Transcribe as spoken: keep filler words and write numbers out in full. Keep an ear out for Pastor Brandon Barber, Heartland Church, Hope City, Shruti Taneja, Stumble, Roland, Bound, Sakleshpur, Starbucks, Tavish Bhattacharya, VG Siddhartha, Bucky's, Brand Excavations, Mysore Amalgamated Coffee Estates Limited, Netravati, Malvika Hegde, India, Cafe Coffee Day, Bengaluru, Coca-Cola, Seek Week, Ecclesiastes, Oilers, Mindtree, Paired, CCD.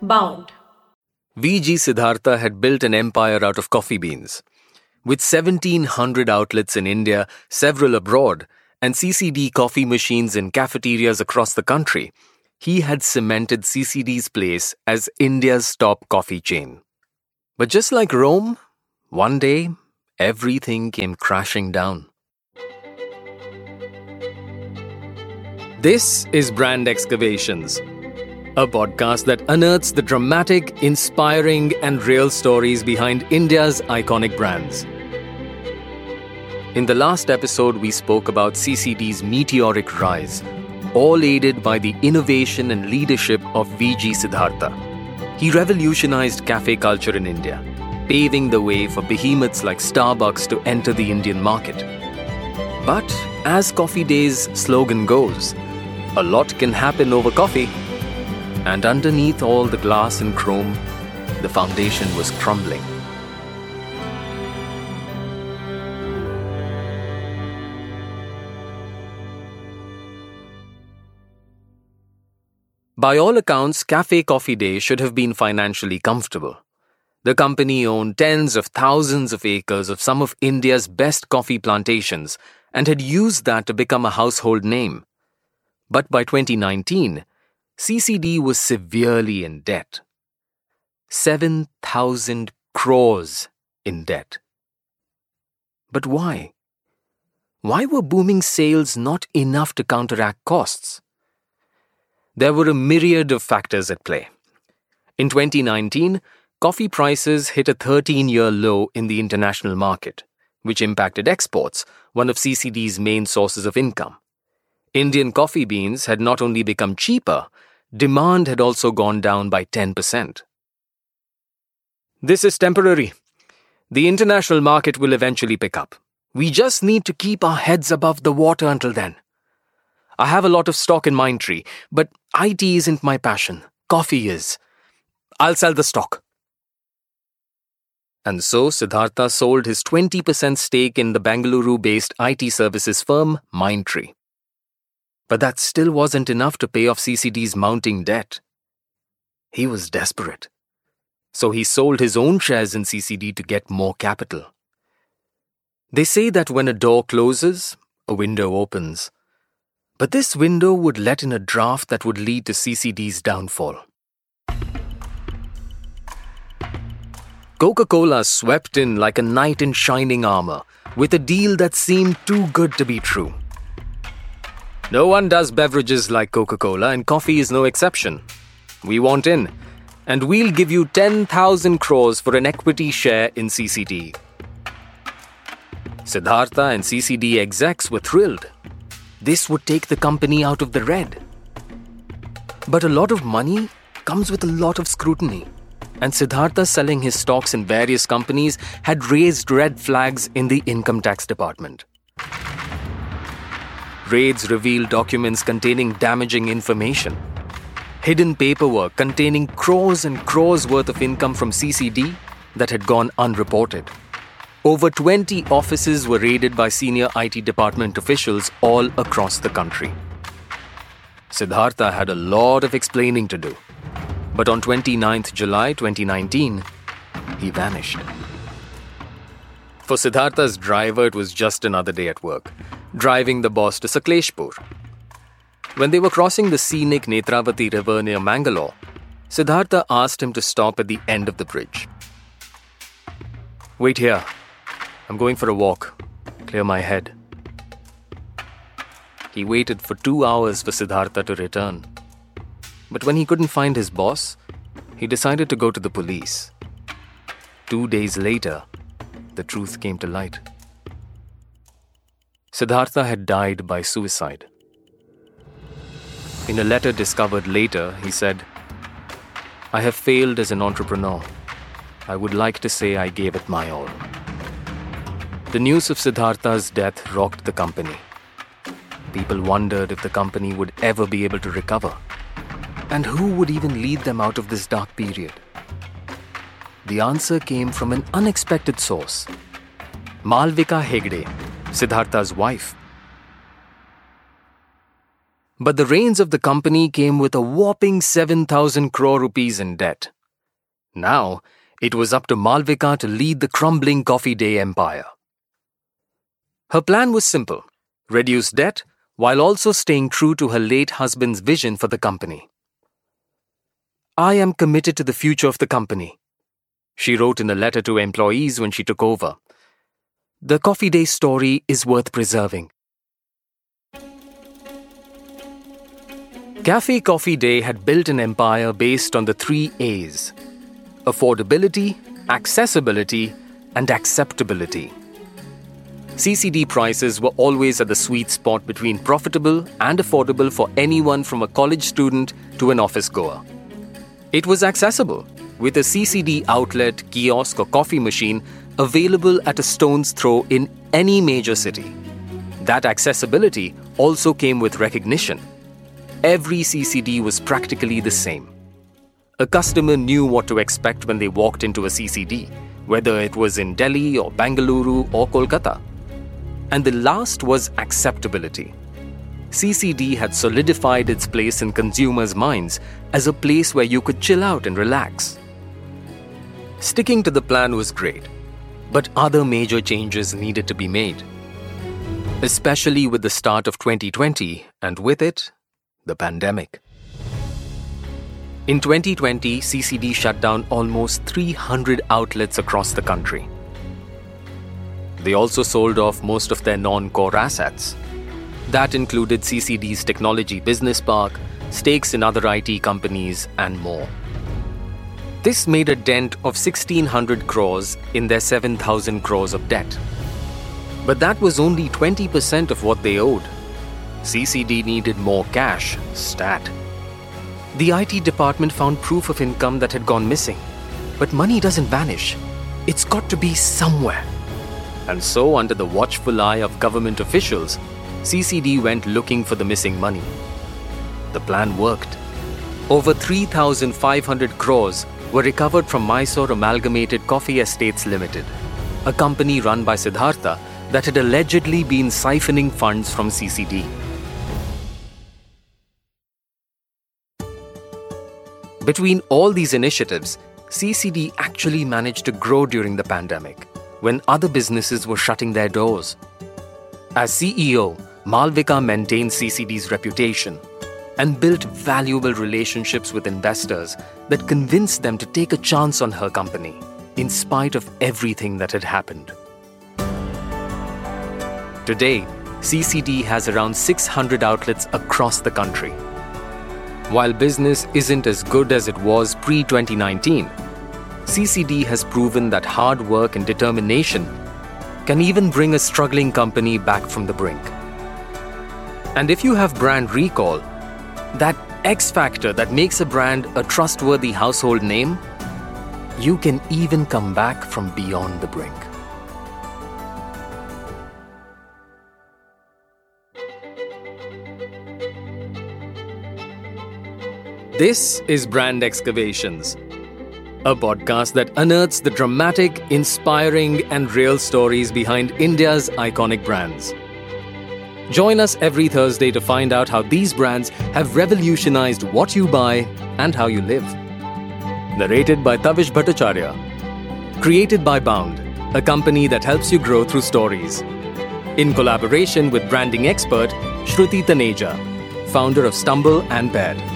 Bound. V G Siddhartha had built an empire out of coffee beans. With seventeen hundred outlets in India, several abroad, and C C D coffee machines in cafeterias across the country, he had cemented C C D's place as India's top coffee chain. But just like Rome, one day, everything came crashing down. This is Brand Excavations, a podcast that unearths the dramatic, inspiring, and real stories behind India's iconic brands. In the last episode, we spoke about C C D's meteoric rise, all aided by the innovation and leadership of V G Siddhartha. He revolutionized cafe culture in India, paving the way for behemoths like Starbucks to enter the Indian market. But as Coffee Day's slogan goes, a lot can happen over coffee. And underneath all the glass and chrome, the foundation was crumbling. By all accounts, Cafe Coffee Day should have been financially comfortable. The company owned tens of thousands of acres of some of India's best coffee plantations and had used that to become a household name. But by twenty nineteen, C C D was severely in debt. seven thousand crores in debt. But why? Why were booming sales not enough to counteract costs? There were a myriad of factors at play. In twenty nineteen, coffee prices hit a thirteen-year low in the international market, which impacted exports, one of C C D's main sources of income. Indian coffee beans had not only become cheaper, demand had also gone down by ten percent. This is temporary. The international market will eventually pick up. We just need to keep our heads above the water until then. I have a lot of stock in Mindtree, but I T isn't my passion. Coffee is. I'll sell the stock. And so Siddhartha sold his twenty percent stake in the Bengaluru-based I T services firm Mindtree. But that still wasn't enough to pay off C C D's mounting debt. He was desperate. So he sold his own shares in C C D to get more capital. They say that when a door closes, a window opens. But this window would let in a draft that would lead to C C D's downfall. Coca-Cola swept in like a knight in shining armor, with a deal that seemed too good to be true. No one does beverages like Coca-Cola, and coffee is no exception. We want in, and we'll give you ten thousand crores for an equity share in C C D. Siddhartha and C C D execs were thrilled. This would take the company out of the red. But a lot of money comes with a lot of scrutiny, and Siddhartha selling his stocks in various companies had raised red flags in the income tax department. Raids revealed documents containing damaging information, hidden paperwork containing crores and crores worth of income from C C D that had gone unreported. Over twenty offices were raided by senior I T department officials all across the country. Siddhartha had a lot of explaining to do. But on twenty-ninth of July twenty nineteen, he vanished. For Siddhartha's driver, it was just another day at work, driving the boss to Sakleshpur. When they were crossing the scenic Netravati river near Mangalore, Siddhartha asked him to stop at the end of the bridge. "Wait here. I'm going for a walk. Clear my head." He waited for two hours for Siddhartha to return. But when he couldn't find his boss, he decided to go to the police. Two days later, the truth came to light. Siddhartha had died by suicide. In a letter discovered later, he said, "I have failed as an entrepreneur. I would like to say I gave it my all." The news of Siddhartha's death rocked the company. People wondered if the company would ever be able to recover, and who would even lead them out of this dark period. The answer came from an unexpected source. Malvika Hegde, Siddhartha's wife. but the reins of the company came with a whopping seven thousand crore rupees in debt. Now, it was up to Malvika to lead the crumbling Coffee Day empire. Her plan was simple: reduce debt while also staying true to her late husband's vision for the company. "I am committed to the future of the company," she wrote in a letter to employees when she took over. "The Coffee Day story is worth preserving." Cafe Coffee Day had built an empire based on the three A's: affordability, accessibility, and acceptability. C C D prices were always at the sweet spot between profitable and affordable for anyone from a college student to an office goer. It was accessible, with a C C D outlet, kiosk or coffee machine available at a stone's throw in any major city. That accessibility also came with recognition. Every C C D was practically the same. A customer knew what to expect when they walked into a C C D, whether it was in Delhi or Bengaluru or Kolkata. And the last was acceptability. C C D had solidified its place in consumers' minds as a place where you could chill out and relax. Sticking to the plan was great, but other major changes needed to be made. Especially with the start of twenty twenty, and with it, the pandemic. In twenty twenty, C C D shut down almost three hundred outlets across the country. They also sold off most of their non-core assets. That included C C D's technology business park, stakes in other I T companies, and more. This made a dent of sixteen hundred crores in their seven thousand crores of debt. But that was only twenty percent of what they owed. C C D needed more cash, stat. The I T department found proof of income that had gone missing. But money doesn't vanish. It's got to be somewhere. And so, under the watchful eye of government officials, C C D went looking for the missing money. The plan worked. Over three thousand five hundred crores were recovered from Mysore Amalgamated Coffee Estates Limited, a company run by Siddhartha that had allegedly been siphoning funds from C C D. Between all these initiatives, C C D actually managed to grow during the pandemic, when other businesses were shutting their doors. As C E O, Malvika maintained C C D's reputation and built valuable relationships with investors that convinced them to take a chance on her company, in spite of everything that had happened. Today, C C D has around six hundred outlets across the country. While business isn't as good as it was pre-twenty nineteen, C C D has proven that hard work and determination can even bring a struggling company back from the brink. And if you have brand recall, that X factor that makes a brand a trustworthy household name, you can even come back from beyond the brink. This is Brand Excavations, a podcast that unearths the dramatic, inspiring, and real stories behind India's iconic brands. Join us every Thursday to find out how these brands have revolutionized what you buy and how you live. Narrated by Tavish Bhattacharya. Created by Bound, a company that helps you grow through stories. In collaboration with branding expert Shruti Taneja, founder of Stumble and Paired.